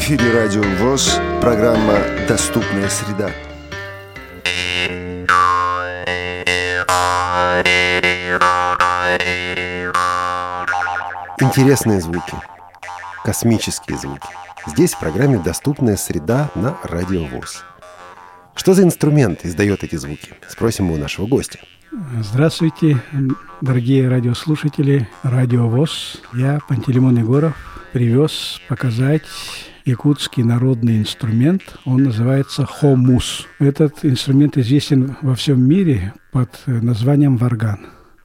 эфире радио ВОС, программа «Доступная среда». Интересные звуки, космические звуки. Здесь в программе «Доступная среда» на радио ВОС. Что за инструмент издает эти звуки? Спросим мы у нашего гостя. Здравствуйте, дорогие радиослушатели радио ВОС. Я, Пантелеймон Егоров, привез показать якутский народный инструмент. Он называется хомус. Этот инструмент известен во всем мире под названием варган.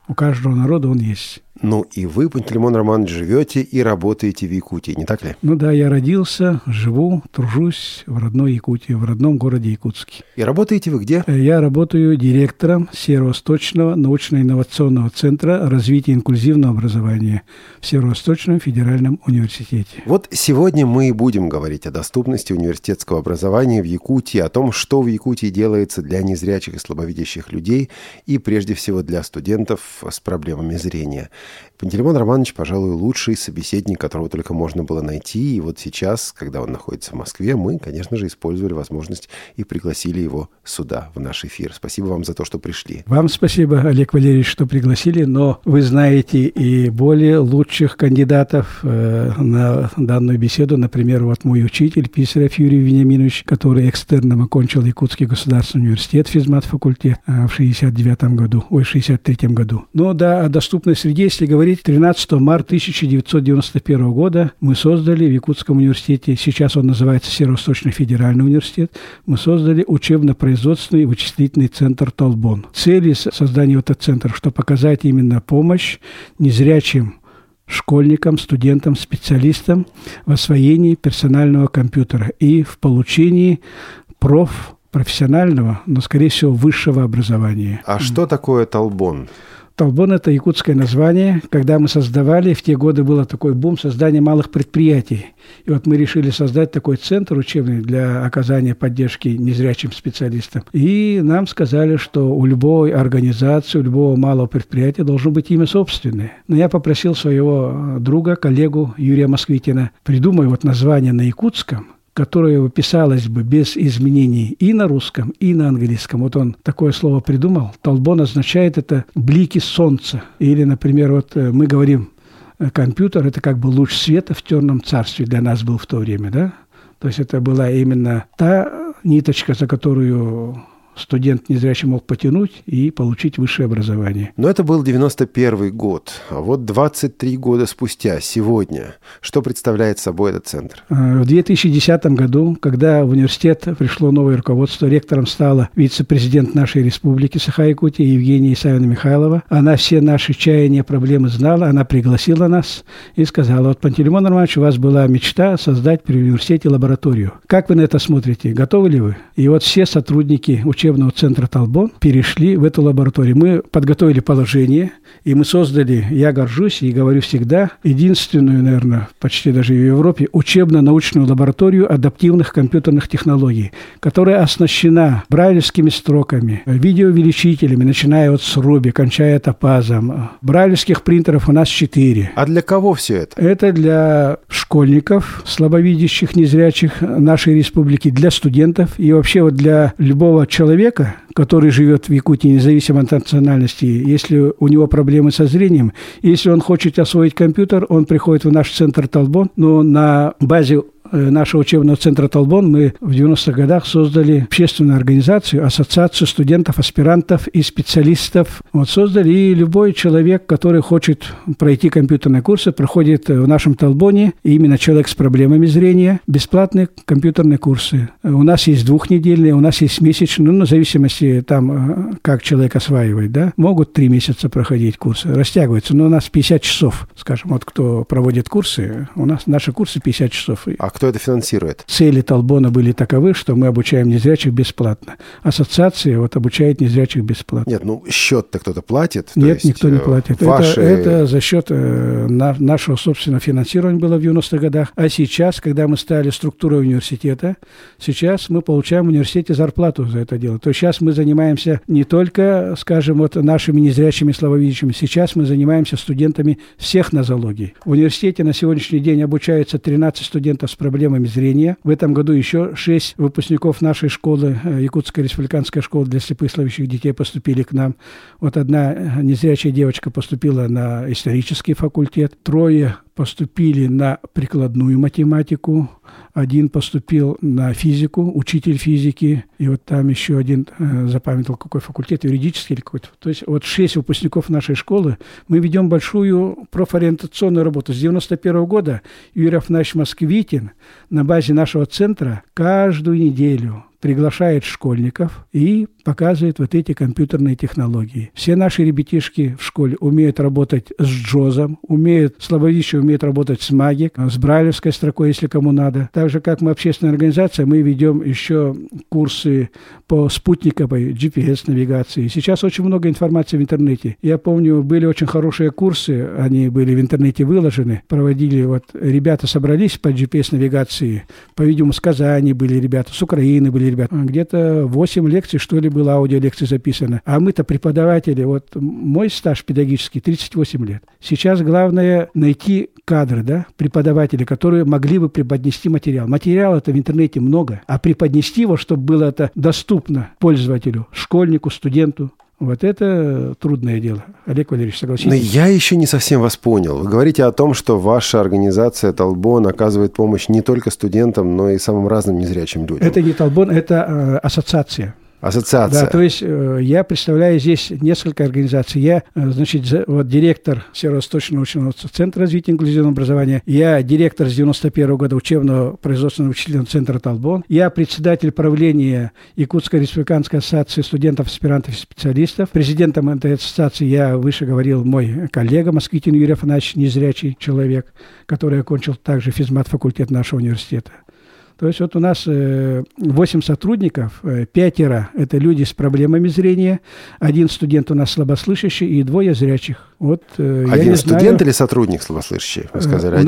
У каждого народа он есть. Ну и вы, Пантелеймон Романович, живете и работаете в Якутии, не так ли? Ну да, я родился, живу, тружусь в родной Якутии, в родном городе Якутске. И работаете вы где? Я работаю директором Северо-Восточного научно-инновационного центра развития инклюзивного образования в Северо-Восточном федеральном университете. Вот сегодня мы и будем говорить о доступности университетского образования в Якутии, о том, что в Якутии делается для незрячих и слабовидящих людей и, прежде всего, для студентов с проблемами зрения. Пантелеймон Романович, пожалуй, лучший собеседник, которого только можно было найти. И вот сейчас, когда он находится в Москве, мы, конечно же, использовали возможность и пригласили его сюда, в наш эфир. Спасибо вам за то, что пришли. Вам спасибо, Олег Валерьевич, что пригласили. Но вы знаете и более лучших кандидатов на данную беседу. Например, вот мой учитель Писарев Юрий Вениаминович, который экстерном окончил Якутский государственный университет, физмат-факультет в 63-м году. Но да, о доступной среде. Если говорить, 13 марта 1991 года мы создали в Якутском университете, сейчас он называется Северо-Восточный федеральный университет, мы создали учебно-производственный вычислительный центр «Толбон». Целью создания этого центра, что показать именно помощь незрячим школьникам, студентам, специалистам в освоении персонального компьютера и в получении профессионального, но, скорее всего, высшего образования. А что такое «Толбон»? Толбон – это якутское название. Когда мы создавали, в те годы был такой бум создания малых предприятий. И вот мы решили создать такой центр учебный для оказания поддержки незрячим специалистам. И нам сказали, что у любой организации, у любого малого предприятия должно быть имя собственное. Но я попросил своего друга, коллегу Юрия Москвитина, придумай вот название на якутском, которое писалось бы без изменений и на русском, и на английском. Вот он такое слово придумал. Толбон означает это «блики солнца». Или, например, вот мы говорим, компьютер – это как бы луч света в темном царстве для нас был в то время, да? То есть это была именно та ниточка, за которую студент незрячий мог потянуть и получить высшее образование. Но это был 91-й год. А вот 23 года спустя, сегодня, что представляет собой этот центр? В 2010 году, когда в университет пришло новое руководство, ректором стала вице-президент нашей республики Саха-Якутия Евгения Исаевна Михайлова. Она все наши чаяния, проблемы знала, она пригласила нас и сказала: вот, Пантелеймон Романович, у вас была мечта создать при университете лабораторию. Как вы на это смотрите? Готовы ли вы? И вот все сотрудники учебного центра «Толбон» перешли в эту лабораторию. Мы подготовили положение, и мы создали, я горжусь и говорю всегда, единственную, наверное, почти даже в Европе, учебно-научную лабораторию адаптивных компьютерных технологий, которая оснащена брайлевскими строками, видеоувеличителями, начиная от с Руби, кончая топазом. Брайлевских принтеров у нас 4. А для кого все это? Это для школьников, слабовидящих, незрячих нашей республики, для студентов и вообще вот для любого человека, который живет в Якутии, независимо от национальности, если у него проблемы со зрением, если он хочет освоить компьютер, он приходит в наш центр «Толбон», но на базе нашего учебного центра «Толбон» мы в 90-х годах создали общественную организацию, ассоциацию студентов, аспирантов и специалистов. Вот создали, и любой человек, который хочет пройти компьютерные курсы, проходит в нашем «Толбоне», именно человек с проблемами зрения, бесплатные компьютерные курсы. У нас есть двухнедельные, у нас есть месячные, в зависимости там, как человек осваивает, да, могут 3 месяца проходить курсы, растягиваются, но у нас 50 часов, скажем, вот кто проводит курсы, у нас наши курсы 50 часов. Кто это финансирует? Цели «Толбона» были таковы, что мы обучаем незрячих бесплатно. Ассоциация вот обучает незрячих бесплатно. Нет, ну счет-то кто-то платит? Нет, никто не платит. Ваши... Это за счет нашего собственного финансирования было в 90-х годах. А сейчас, когда мы стали структурой университета, сейчас мы получаем в университете зарплату за это дело. То есть сейчас мы занимаемся не только, скажем, вот нашими незрячими слабовидящими, сейчас мы занимаемся студентами всех нозологий. В университете на сегодняшний день обучается 13 студентов с проблемами зрения. В этом году еще 6 выпускников нашей школы, Якутской республиканской школы для слепых слабовидящих детей, поступили к нам. Вот одна незрячая девочка поступила на исторический факультет, 3 поступили на прикладную математику, 1 поступил на физику, учитель физики, и вот там еще 1 запамятовал, какой факультет, юридический или какой-то. То есть вот 6 выпускников нашей школы. Мы ведем большую профориентационную работу. С 1991 года Юрий Афнач Москвитин на базе нашего центра каждую неделю приглашает школьников и показывает вот эти компьютерные технологии. Все наши ребятишки в школе умеют работать с ДжОСом, слабовидящие умеют работать с Магик, с брайлевской строкой, если кому надо. Так же, как мы общественная организация, мы ведем еще курсы по спутниковой GPS-навигации. Сейчас очень много информации в интернете. Я помню, были очень хорошие курсы, они были в интернете выложены, проводили, вот ребята собрались по GPS-навигации, по-видимому, с Казани были ребята, с Украины были ребята, где-то 8 лекций, что ли, было, аудиолекций записано. А мы-то преподаватели, вот мой стаж педагогический 38 лет. Сейчас главное найти кадры, да, преподаватели, которые могли бы преподнести материал. Материала-то в интернете много, а преподнести его, чтобы было это доступно пользователю, школьнику, студенту. Вот это трудное дело. Олег Валерьевич, согласитесь? Но я еще не совсем вас понял. Вы говорите о том, что ваша организация «Толбон» оказывает помощь не только студентам, но и самым разным незрячим людям. Это не «Толбон», это ассоциация. Ассоциация. Да, то есть я представляю здесь несколько организаций. Я, вот директор Северо-Восточного научно-инновационного центра развития инклюзивного образования. Я директор с 91 года учебного производственного учительного центра «Толбон». Я председатель правления Якутской республиканской ассоциации студентов, аспирантов и специалистов. Президентом этой ассоциации, я выше говорил, мой коллега Москвитин Юрий Афанасьевич, незрячий человек, который окончил также физмат-факультет нашего университета. То есть вот у нас 8 сотрудников, 5 – это люди с проблемами зрения, 1 студент у нас слабослышащий и 2 зрячих. Вот, 1 студент или сотрудник слабослышащий? Вы сказали,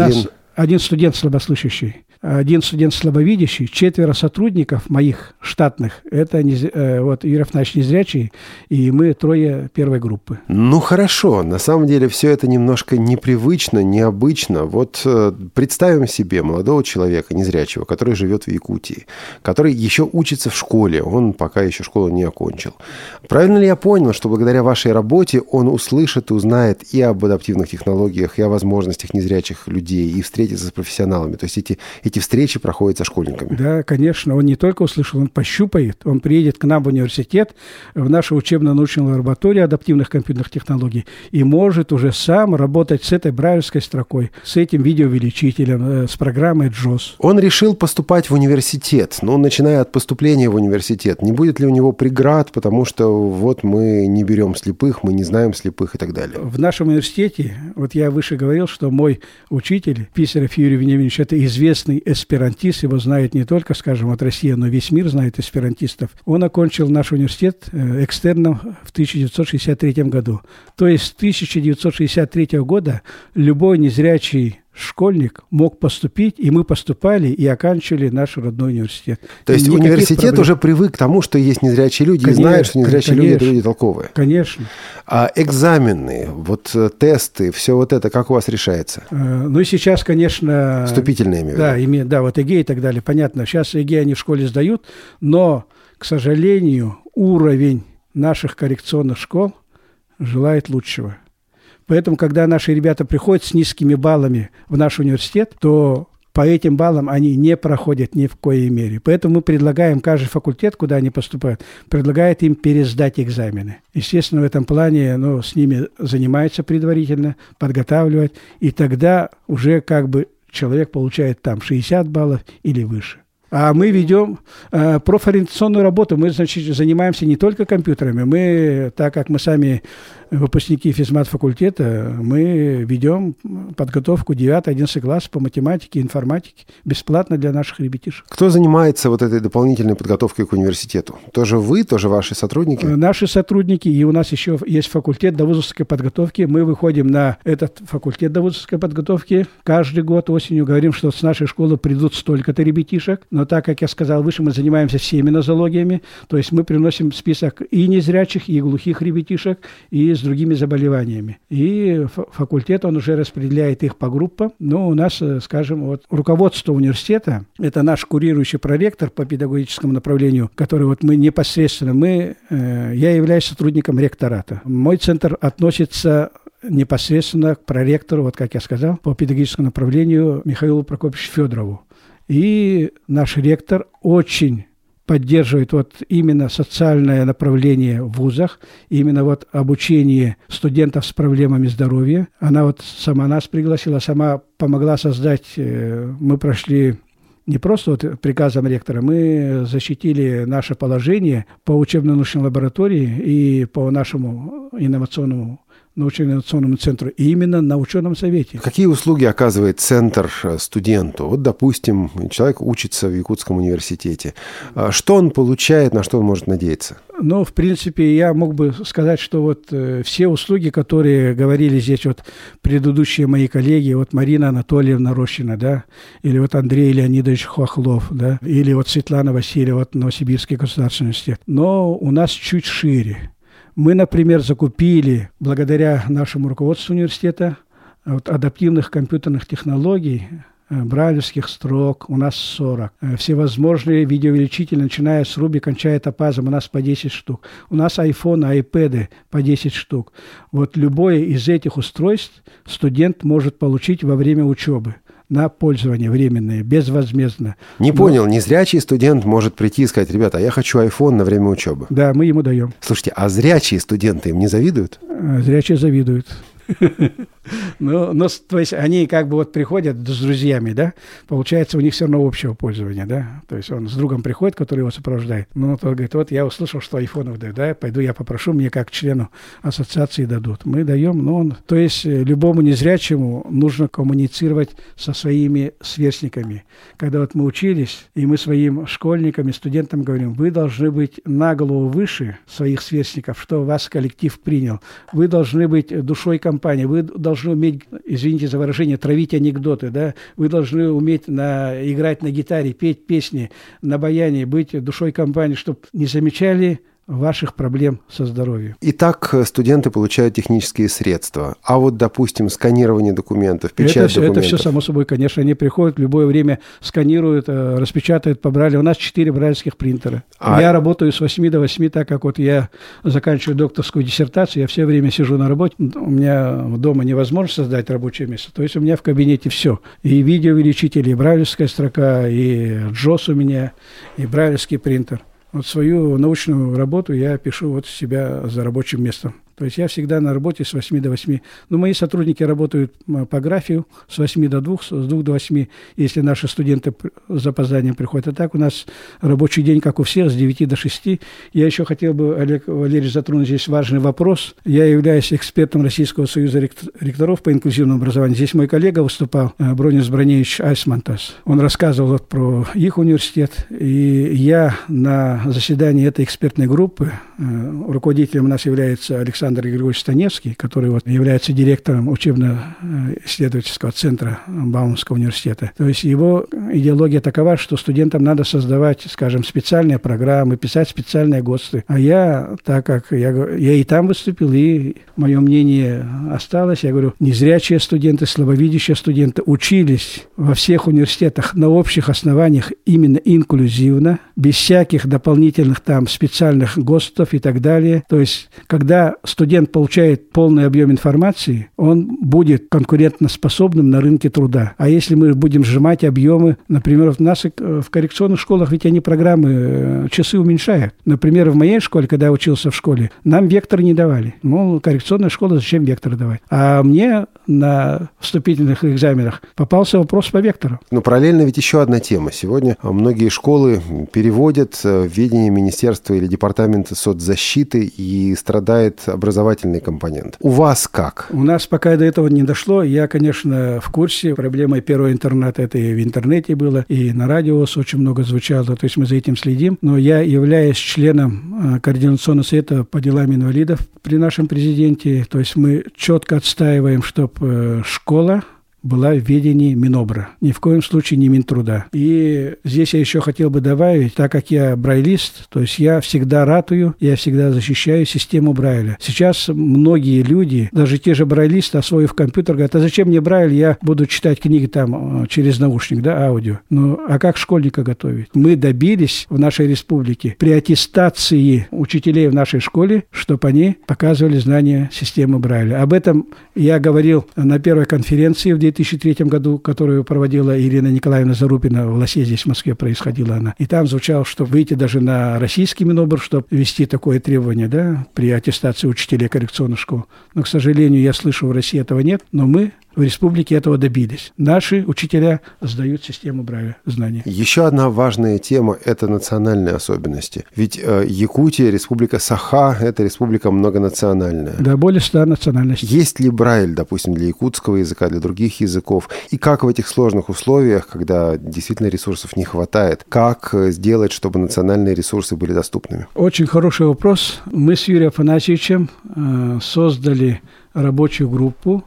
1 студент слабослышащий, 1 студент слабовидящий, 4 сотрудников моих штатных, это Юрий Афнач незрячий, и мы 3 первой группы. Ну хорошо, на самом деле все это немножко непривычно, необычно. Вот представим себе молодого человека незрячего, который живет в Якутии, который еще учится в школе, он пока еще школу не окончил. Правильно ли я понял, что благодаря вашей работе он услышит и узнает и об адаптивных технологиях, и о возможностях незрячих людей, и встретит с профессионалами. То есть эти встречи проходят со школьниками. Да, конечно. Он не только услышал, он пощупает. Он приедет к нам в университет, в нашу учебно-научную лабораторию адаптивных компьютерных технологий и может уже сам работать с этой брайлевской строкой, с этим видеоувеличителем, с программой JAWS. Он решил поступать в университет. Но начиная от поступления в университет, не будет ли у него преград, потому что вот мы не берем слепых, мы не знаем слепых и так далее? В нашем университете, вот я выше говорил, что мой учитель, Писарев Юрий Вениаминович, это известный эсперантист, его знает не только, скажем, от России, но весь мир знает эсперантистов. Он окончил наш университет экстерном в 1963 году. То есть с 1963 года любой незрячий школьник мог поступить, и мы поступали и оканчивали наш родной университет. То есть университет уже привык к тому, что есть незрячие люди, конечно, и знают, что незрячие люди – это люди толковые. Конечно. А экзамены, вот тесты, все вот это, как у вас решается? Ну и сейчас, конечно… Вступительные, имею в виду. Да, вот ЕГЭ и так далее, понятно. Сейчас ЕГЭ они в школе сдают, но, к сожалению, уровень наших коррекционных школ желает лучшего. Поэтому, когда наши ребята приходят с низкими баллами в наш университет, то по этим баллам они не проходят ни в коей мере. Поэтому мы предлагаем, каждый факультет, куда они поступают, предлагает им пересдать экзамены. Естественно, в этом плане, с ними занимаются предварительно, подготавливают, и тогда уже человек получает там 60 баллов или выше. А мы ведем профориентационную работу. Мы, занимаемся не только компьютерами. Мы, так как мы сами выпускники физмат-факультета, мы ведем подготовку 9-11 класс по математике, информатике бесплатно для наших ребятишек. Кто занимается вот этой дополнительной подготовкой к университету? Тоже вы, тоже ваши сотрудники? Наши сотрудники. И у нас еще есть факультет довузовской подготовки. Мы выходим на этот факультет довузовской подготовки. Каждый год осенью говорим, что с нашей школы придут столько-то ребятишек. но так как я сказал выше, мы занимаемся всеми нозологиями, то есть мы приносим список и незрячих, и глухих ребятишек, и с другими заболеваниями. И факультет, он уже распределяет их по группам, но у нас, скажем, вот руководство университета, это наш курирующий проректор по педагогическому направлению, который вот мы непосредственно, я являюсь сотрудником ректората. Мой центр относится непосредственно к проректору, вот как я сказал, по педагогическому направлению Михаилу Прокопьевичу Федорову. И наш ректор очень поддерживает вот именно социальное направление в вузах, именно вот обучение студентов с проблемами здоровья. Она вот сама нас пригласила, сама помогла создать, мы прошли... Не просто вот приказом ректора, мы защитили наше положение по учебно-научной лаборатории и по нашему инновационному научно-инновационному центру, и именно на ученом совете. Какие услуги оказывает центр студенту? Вот, допустим, человек учится в Якутском университете. Что он получает, на что он может надеяться? Ну, в принципе, я мог бы сказать, что вот все услуги, которые говорили здесь вот предыдущие мои коллеги, вот Марина Анатольевна Рощина, да, или вот Андрей Леонидович Хохлов, да, или вот Светлана Васильевна, вот Новосибирский государственный университет. Но у нас чуть шире. Мы, например, закупили, благодаря нашему руководству университета, вот, адаптивных компьютерных технологий, брайлевских строк, у нас 40. Всевозможные видеоувеличители, начиная с Руби, кончая топазом, у нас по 10 штук. У нас айфоны, айпэды по 10 штук. Вот любое из этих устройств студент может получить во время учебы. На пользование временное, безвозмездно. Незрячий студент может прийти и сказать: ребята, я хочу iPhone на время учебы. Да, мы ему даем. Слушайте, а зрячие студенты им не завидуют? Зрячие завидуют. Ну, то есть они как бы вот приходят с друзьями, да, получается, у них все равно общего пользования, да, то есть он с другом приходит, который его сопровождает, но тот говорит: вот я услышал, что айфонов дают, да, пойду я попрошу, мне как члену ассоциации дадут. Мы даем, то есть любому незрячему нужно коммуницировать со своими сверстниками. Когда вот мы учились, и мы своим школьникам и студентам говорим: вы должны быть на голову выше своих сверстников, что вас коллектив принял, вы должны быть душой компании, вы должны уметь, извините за выражение, травить анекдоты, да? Вы должны уметь играть на гитаре, петь песни, на баяне, быть душой компании, чтобы не замечали ваших проблем со здоровьем. Итак, студенты получают технические средства. А вот, допустим, сканирование документов, печать документов. Это все, само собой, конечно. Они приходят в любое время, сканируют, распечатают по Брайлю. У нас 4 брайлевских принтера. Я работаю с 8 до 8, так как вот я заканчиваю докторскую диссертацию, я все время сижу на работе. У меня дома невозможно создать рабочее место. То есть у меня в кабинете все. И видеоувеличители, и брайлевская строка, и ДжОС у меня, и брайлевский принтер. Вот свою научную работу я пишу вот себя за рабочим местом. То есть я всегда на работе с 8 до 8. Но мои сотрудники работают по графику с 8 до 2, с 2 до 8, если наши студенты с запозданием приходят. А так у нас рабочий день, как у всех, с 9 до 6. Я еще хотел бы, Олег Валерьевич, затронуть здесь важный вопрос. Я являюсь экспертом Российского союза ректоров по инклюзивному образованию. Здесь мой коллега выступал, Бронислав Броневич Айсмантас. Он рассказывал вот про их университет. И я на заседании этой экспертной группы, руководителем у нас является Александр Григорьевич Станевский, который вот является директором учебно-исследовательского центра Бауманского университета. То есть его идеология такова, что студентам надо создавать, скажем, специальные программы, писать специальные ГОСТы. А я, так как я и там выступил, и мое мнение осталось, я говорю: незрячие студенты, слабовидящие студенты учились во всех университетах на общих основаниях именно инклюзивно, без всяких дополнительных там специальных ГОСТов и так далее. То есть когда студент получает полный объем информации, он будет конкурентоспособным на рынке труда. А если мы будем сжимать объемы, например, у нас в коррекционных школах, ведь они программы, часы уменьшают. Например, в моей школе, когда я учился в школе, нам вектор не давали. Коррекционная школа, зачем вектор давать? А мне на вступительных экзаменах попался вопрос по вектору. Но параллельно ведь еще одна тема. Сегодня многие школы переводят в ведение министерства или департамента соцзащиты, и страдает образовательный компонент. У вас как? У нас пока до этого не дошло. Я, конечно, в курсе. Проблема первого интерната, это и в интернете было, и на радио очень много звучало. То есть мы за этим следим. Но я являюсь членом Координационного совета по делам инвалидов при нашем президенте. То есть мы четко отстаиваем, чтобы школа была в ведении Минобра, ни в коем случае не Минтруда. И здесь я еще хотел бы добавить, так как я брайлист, то есть я всегда ратую, я всегда защищаю систему Брайля. Сейчас многие люди, даже те же брайлисты, освоив компьютер, говорят, а зачем мне Брайль, я буду читать книги там через наушник, да, аудио. Ну, а как школьника готовить? Мы добились в нашей республике при аттестации учителей в нашей школе, чтобы они показывали знания системы Брайля. Об этом я говорил на первой конференции в 2003 году, которую проводила Ирина Николаевна Зарубина в Лосе, здесь в Москве происходила она. И там звучало, что выйти даже на российский Минобр, чтобы ввести такое требование, да, при аттестации учителей коррекционных школ. Но, к сожалению, я слышу, в России этого нет, но мы в республике этого добились. Наши учителя сдают систему Брайля знаний. Еще одна важная тема – это национальные особенности. Ведь Якутия, республика Саха – это республика многонациональная. Да, более 100 национальностей. Есть ли Брайль, допустим, для якутского языка, для других языков? И как в этих сложных условиях, когда действительно ресурсов не хватает, как сделать, чтобы национальные ресурсы были доступными? Очень хороший вопрос. Мы с Юрием Афанасьевичем создали рабочую группу,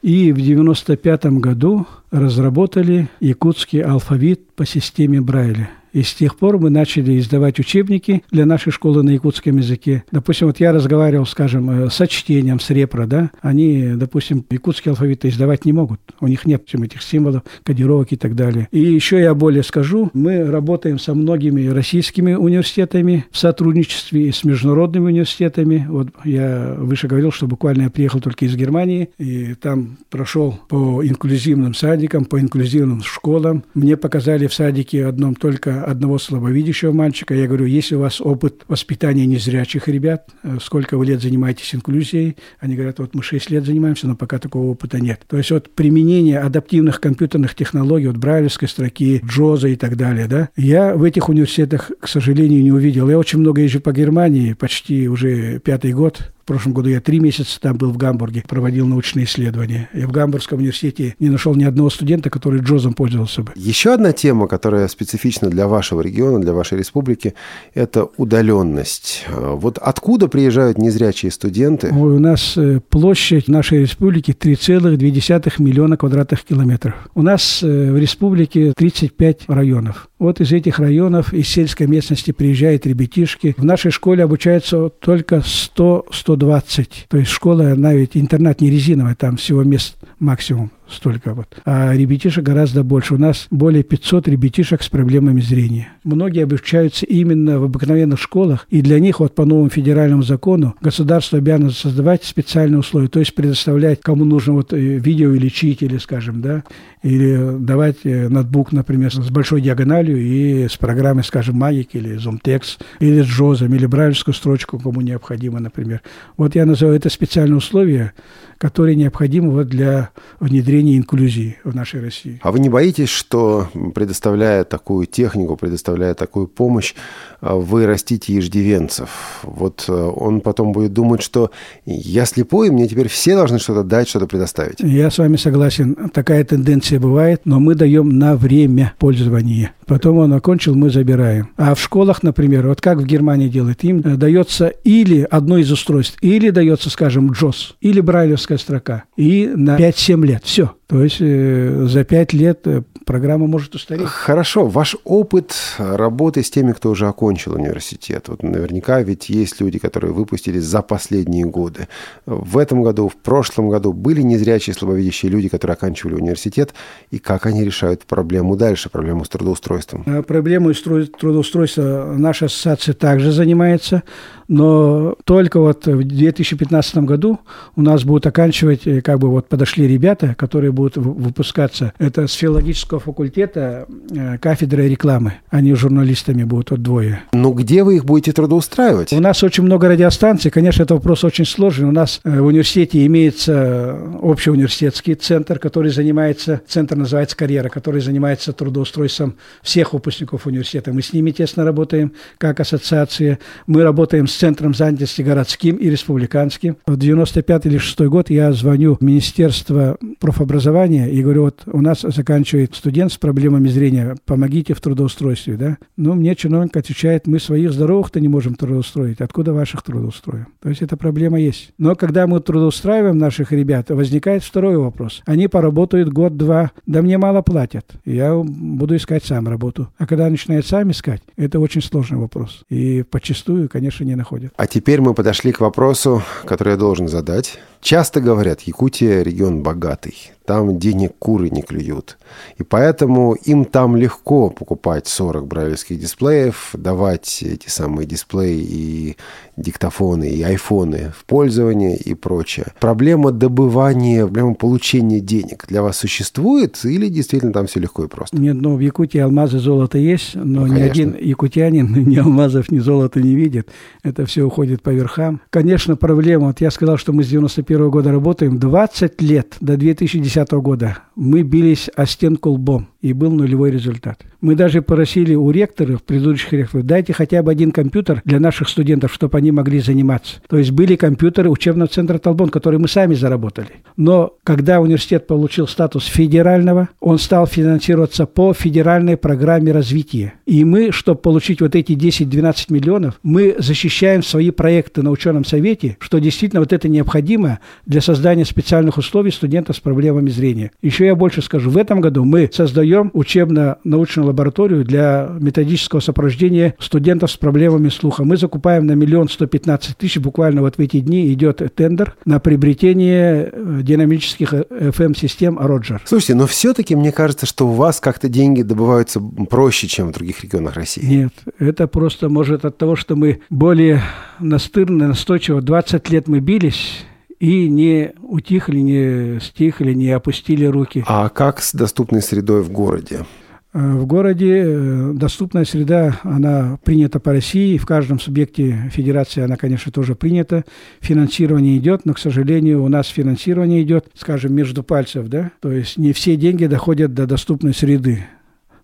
и в 1995 году разработали якутский алфавит по системе Брайля. И с тех пор мы начали издавать учебники для нашей школы на якутском языке. Допустим, вот я разговаривал, скажем, со чтением, с репро, да, они, допустим, якутский алфавит издавать не могут. У них нет этих символов, кодировок и так далее. И еще я более скажу, мы работаем со многими российскими университетами в сотрудничестве с международными университетами. Вот я выше говорил, что буквально я приехал только из Германии, и там прошел по инклюзивным садикам, по инклюзивным школам. Мне показали в садике одном только одного слабовидящего мальчика. Я говорю, есть ли у вас опыт воспитания незрячих ребят? Сколько вы лет занимаетесь инклюзией? Они говорят, вот мы 6 лет занимаемся, но пока такого опыта нет. То есть вот применение адаптивных компьютерных технологий, вот брайлевской строки, джоза и так далее, да, я в этих университетах, к сожалению, не увидел. Я очень много езжу по Германии, почти уже 5-й год. В прошлом году я 3 месяца там был в Гамбурге, проводил научные исследования. Я в Гамбургском университете не нашел ни одного студента, который джозом пользовался бы. Еще одна тема, которая специфична для вашего региона, для вашей республики, это удаленность. Вот откуда приезжают незрячие студенты? У нас площадь нашей республики 3,2 миллиона квадратных километров. У нас в республике 35 районов. Вот из этих районов, из сельской местности приезжают ребятишки. В нашей школе обучаются только 100-120. То есть школа, она ведь интернат не резиновая, там всего мест максимум столько вот. А ребятишек гораздо больше. У нас более 500 ребятишек с проблемами зрения. Многие обучаются именно в обыкновенных школах, и для них вот по новому федеральному закону государство обязано создавать специальные условия, то есть предоставлять, кому нужно вот видеоувеличители, скажем, да, или давать ноутбук, например, с большой диагональю и с программой, скажем, Магик или ZoomText, или с JAWS, или брайлевскую строчку, кому необходимо, например. Вот я называю это специальные условия, которые необходимы вот для внедрения инклюзии в нашей России. А вы не боитесь, что, предоставляя такую технику, предоставляя такую помощь, вы растите иждивенцев? Вот он потом будет думать, что я слепой, мне теперь все должны что-то дать, что-то предоставить. Я с вами согласен. Такая тенденция бывает, но мы даем на время пользования. Потом он окончил, мы забираем. А в школах, например, вот как в Германии делают, им дается или одно из устройств, или дается, скажем, JAWS, или брайлевская строка. И на 5-7 лет. Все. То есть за 5 лет программа может устареть. Хорошо. Ваш опыт работы с теми, кто уже окончил университет. Вот наверняка ведь есть люди, которые выпустились за последние годы. В этом году, в прошлом году были незрячие, слабовидящие люди, которые оканчивали университет. И как они решают проблему дальше, проблему с трудоустройством? Проблему трудоустройства наша ассоциация также занимается. Но только вот в 2015 году у нас будут оканчивать, как бы вот подошли ребята, которые будут выпускаться. Это с филологического факультета кафедры рекламы. Они журналистами будут, вот 2. Ну, где вы их будете трудоустраивать? У нас очень много радиостанций. Конечно, это вопрос очень сложный. У нас в университете имеется общеуниверситетский центр, который занимается, центр называется «Карьера», который занимается трудоустройством всех выпускников университета. Мы с ними тесно работаем, как ассоциация. Мы работаем с Центром занятости городским и республиканским. В 1995 или 1996 год я звоню в Министерство профобразования образования и говорю, вот у нас заканчивает студент с проблемами зрения, помогите в трудоустройстве, да? Ну, мне чиновник отвечает, мы своих здоровых-то не можем трудоустроить, откуда ваших трудоустроим? То есть эта проблема есть. Но когда мы трудоустраиваем наших ребят, возникает второй вопрос. Они поработают год-два, да мне мало платят, я буду искать сам работу. А когда начинают сами искать, это очень сложный вопрос. И подчастую, конечно, не находят. А теперь мы подошли к вопросу, который я должен задать. Часто говорят, Якутия – регион богатый, там денег куры не клюют. И поэтому им там легко покупать 40 брайлевских дисплеев, давать эти самые дисплеи и диктофоны, и айфоны в пользование и прочее. Проблема добывания, проблема получения денег для вас существует или действительно там все легко и просто? Нет, ну в Якутии алмазы, золото есть, но ни один якутянин ни алмазов, ни золота не видит. Это все уходит по верхам. Конечно, проблема. Вот я сказал, что мы с 91 года работаем. 20 лет до 2010 года мы бились о стенку лбом. И был нулевой результат. Мы даже просили у ректоров, предыдущих ректоров, дайте хотя бы один компьютер для наших студентов, чтобы они могли заниматься. То есть были компьютеры учебного центра «Толбон», которые мы сами заработали. Но когда университет получил статус федерального, он стал финансироваться по федеральной программе развития. И мы, чтобы получить вот эти 10-12 миллионов, мы защищаем свои проекты на ученом совете, что действительно вот это необходимо для создания специальных условий студентов с проблемами зрения. Еще я больше скажу. В этом году мы создаем учебно-научную лабораторию для методического сопровождения студентов с проблемами слуха. Мы закупаем на 1 115 000, буквально вот в эти дни идет тендер на приобретение динамических FM-систем Роджер. Слушайте, но все-таки мне кажется, что у вас как-то деньги добываются проще, чем в других регионах России. Нет, это просто может от того, что мы более настырно, настойчиво. 20 лет мы бились и не утихли, не стихли, не опустили руки. А как с доступной средой в городе? В городе доступная среда, она принята по России, в каждом субъекте федерации она, конечно, тоже принята, финансирование идет, но, к сожалению, у нас финансирование идет, скажем, между пальцев, да, то есть не все деньги доходят до доступной среды.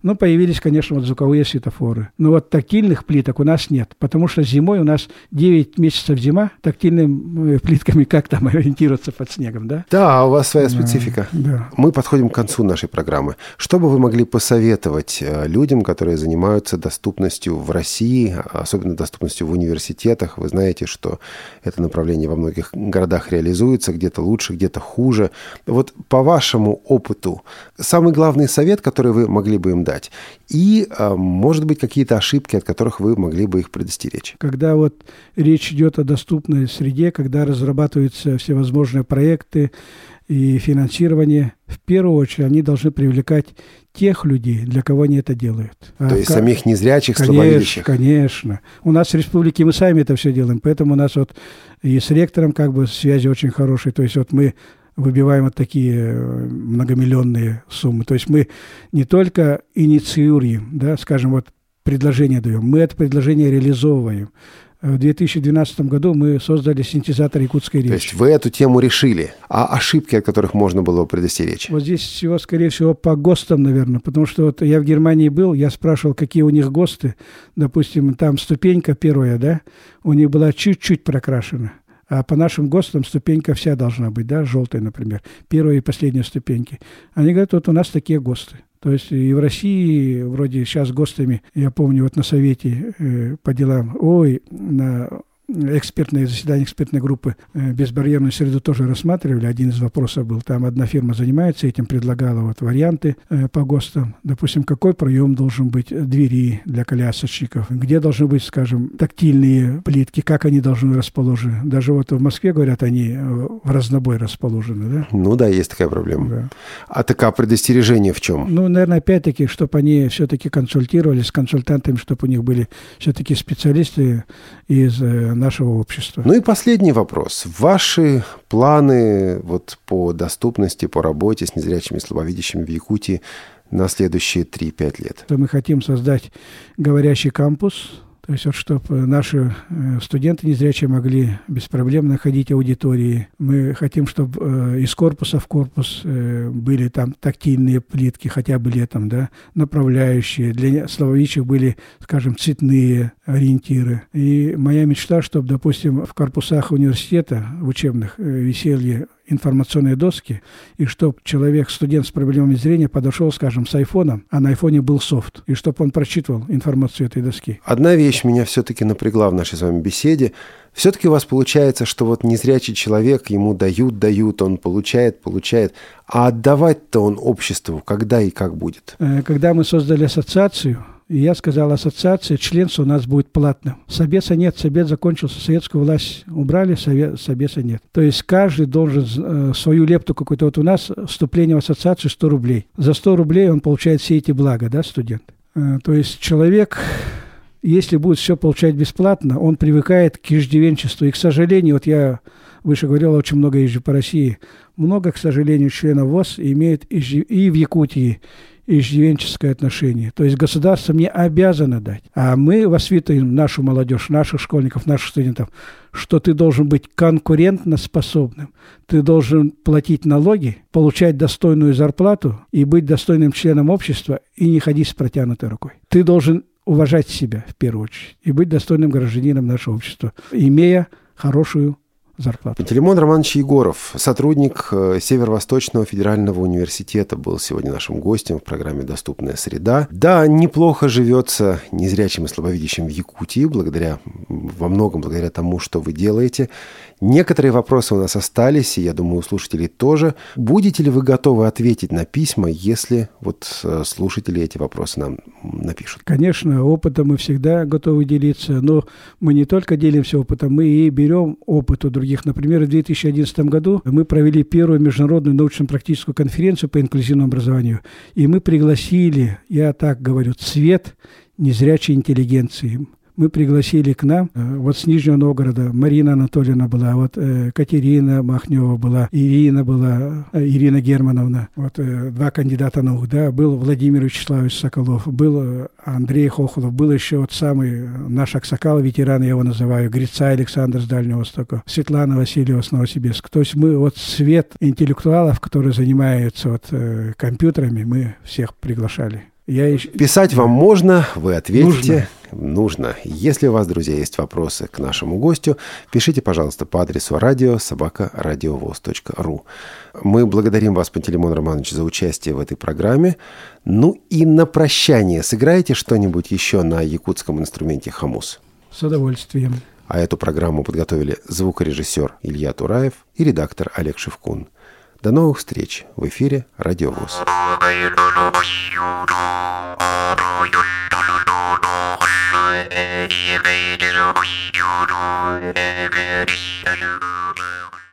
Ну, появились, конечно, вот звуковые светофоры. Но вот тактильных плиток у нас нет, потому что зимой у нас 9 месяцев зима, тактильными плитками как там ориентироваться под снегом, да? Да, у вас своя специфика. Да. Мы подходим к концу нашей программы. Что бы вы могли посоветовать людям, которые занимаются доступностью в России, особенно доступностью в университетах? Вы знаете, что это направление во многих городах реализуется, где-то лучше, где-то хуже. Вот по вашему опыту, самый главный совет, который вы могли бы им дать, и, может быть, какие-то ошибки, от которых вы могли бы их предостеречь. Когда вот речь идет о доступной среде, когда разрабатываются всевозможные проекты и финансирование, в первую очередь они должны привлекать тех людей, для кого они это делают. То есть самих незрячих, слабовидящих? Конечно. У нас в республике мы сами это все делаем, поэтому у нас вот и с ректором как бы связи очень хорошие. То есть вот мы выбиваем вот такие многомиллионные суммы. То есть мы не только инициируем, да, скажем, вот предложение даем, мы это предложение реализовываем. В 2012 году мы создали синтезатор якутской речи. То есть вы эту тему решили, а ошибки, от которых можно было бы предостеречь? Вот здесь всего, скорее всего, по ГОСТам, наверное, потому что вот я в Германии был, я спрашивал, какие у них ГОСТы. Допустим, там ступенька первая, да, у них была чуть-чуть прокрашена. А по нашим ГОСТам ступенька вся должна быть, да, желтая, например, первая и последняя ступеньки. Они говорят, вот у нас такие ГОСТы. То есть и в России вроде сейчас ГОСТами, я помню, вот на совете по делам, на экспертное заседание экспертной группы безбарьерную среду тоже рассматривали. Один из вопросов был, там одна фирма занимается этим, предлагала вот варианты по ГОСТам. Допустим, какой проем должен быть двери для колясочников, где должны быть, скажем, тактильные плитки, как они должны расположены. Даже вот в Москве, говорят, они в разнобой расположены, да? Ну да, есть такая проблема. Да. А такое предостережение в чем? Ну, наверное, опять-таки, чтобы они все-таки консультировались с консультантами, чтобы у них были все-таки специалисты из нашего общества. Ну и последний вопрос. Ваши планы вот по доступности, по работе с незрячими и слабовидящими в Якутии на следующие 3-5 лет? Мы хотим создать говорящий кампус, то есть, вот, чтобы наши студенты незрячие могли без проблем находить аудитории. Мы хотим, чтобы из корпуса в корпус были там тактильные плитки, хотя бы летом, да, направляющие. Для слабовидящих были, скажем, цветные ориентиры. И моя мечта, чтобы, допустим, в корпусах университета, в учебных, висели информационные доски, и чтобы человек, студент с проблемами зрения, подошел, скажем, с айфоном, а на айфоне был софт, и чтобы он прочитывал информацию этой доски. Одна вещь меня все-таки напрягла в нашей с вами беседе. Все-таки у вас получается, что вот незрячий человек, ему дают, он получает, а отдавать-то он обществу когда и как будет? Когда мы создали ассоциацию, и я сказал, ассоциация, членство у нас будет платным. Собеса нет, собес закончился, советскую власть убрали, собеса нет. То есть каждый должен свою лепту какую-то. Вот у нас вступление в ассоциацию 100 рублей. За 100 рублей он получает все эти блага, да, студент? То есть человек, если будет все получать бесплатно, он привыкает к иждивенчеству. И, к сожалению, вот я выше говорил, очень много езжу по России. Много, к сожалению, членов ВОС имеют и в Якутии иждивенческое отношение. То есть государство мне обязано дать. А мы воспитываем нашу молодежь, наших школьников, наших студентов, что ты должен быть конкурентоспособным, ты должен платить налоги, получать достойную зарплату и быть достойным членом общества и не ходить с протянутой рукой. Ты должен уважать себя в первую очередь и быть достойным гражданином нашего общества, имея хорошую зарплату. Пантелеймон Романович Егоров, сотрудник Северо-Восточного федерального университета, был сегодня нашим гостем в программе «Доступная среда». Да, неплохо живется незрячим и слабовидящим в Якутии, во многом благодаря тому, что вы делаете. Некоторые вопросы у нас остались, и я думаю, у слушателей тоже. Будете ли вы готовы ответить на письма, если вот слушатели эти вопросы нам напишут? Конечно, опытом мы всегда готовы делиться, но мы не только делимся опытом, мы и берем опыт у других. Например, в 2011 году мы провели первую международную научно-практическую конференцию по инклюзивному образованию, и мы пригласили, я так говорю, цвет незрячей интеллигенции. Мы пригласили к нам, вот с Нижнего Новгорода Марина Анатольевна была, вот Катерина Махнева была, Ирина Германовна, вот два кандидата наук, да, был Владимир Вячеславович Соколов, был Андрей Хохлов, был еще вот самый наш аксакал, ветеран, я его называю, Грица Александр с Дальнего Востока, Светлана Васильевна с Новосибирска. То есть мы вот цвет интеллектуалов, которые занимаются вот компьютерами, мы всех приглашали. Писать вам можно, вы ответите. Нужно. Если у вас, друзья, есть вопросы к нашему гостю, пишите, пожалуйста, по адресу radio@radiovos.ru. Мы благодарим вас, Пантелеймон Романович, за участие в этой программе. Ну и на прощание сыграете что-нибудь еще на якутском инструменте хомус? С удовольствием. А эту программу подготовили звукорежиссер Илья Тураев и редактор Олег Шевкун. До новых встреч в эфире «Радио ВОС».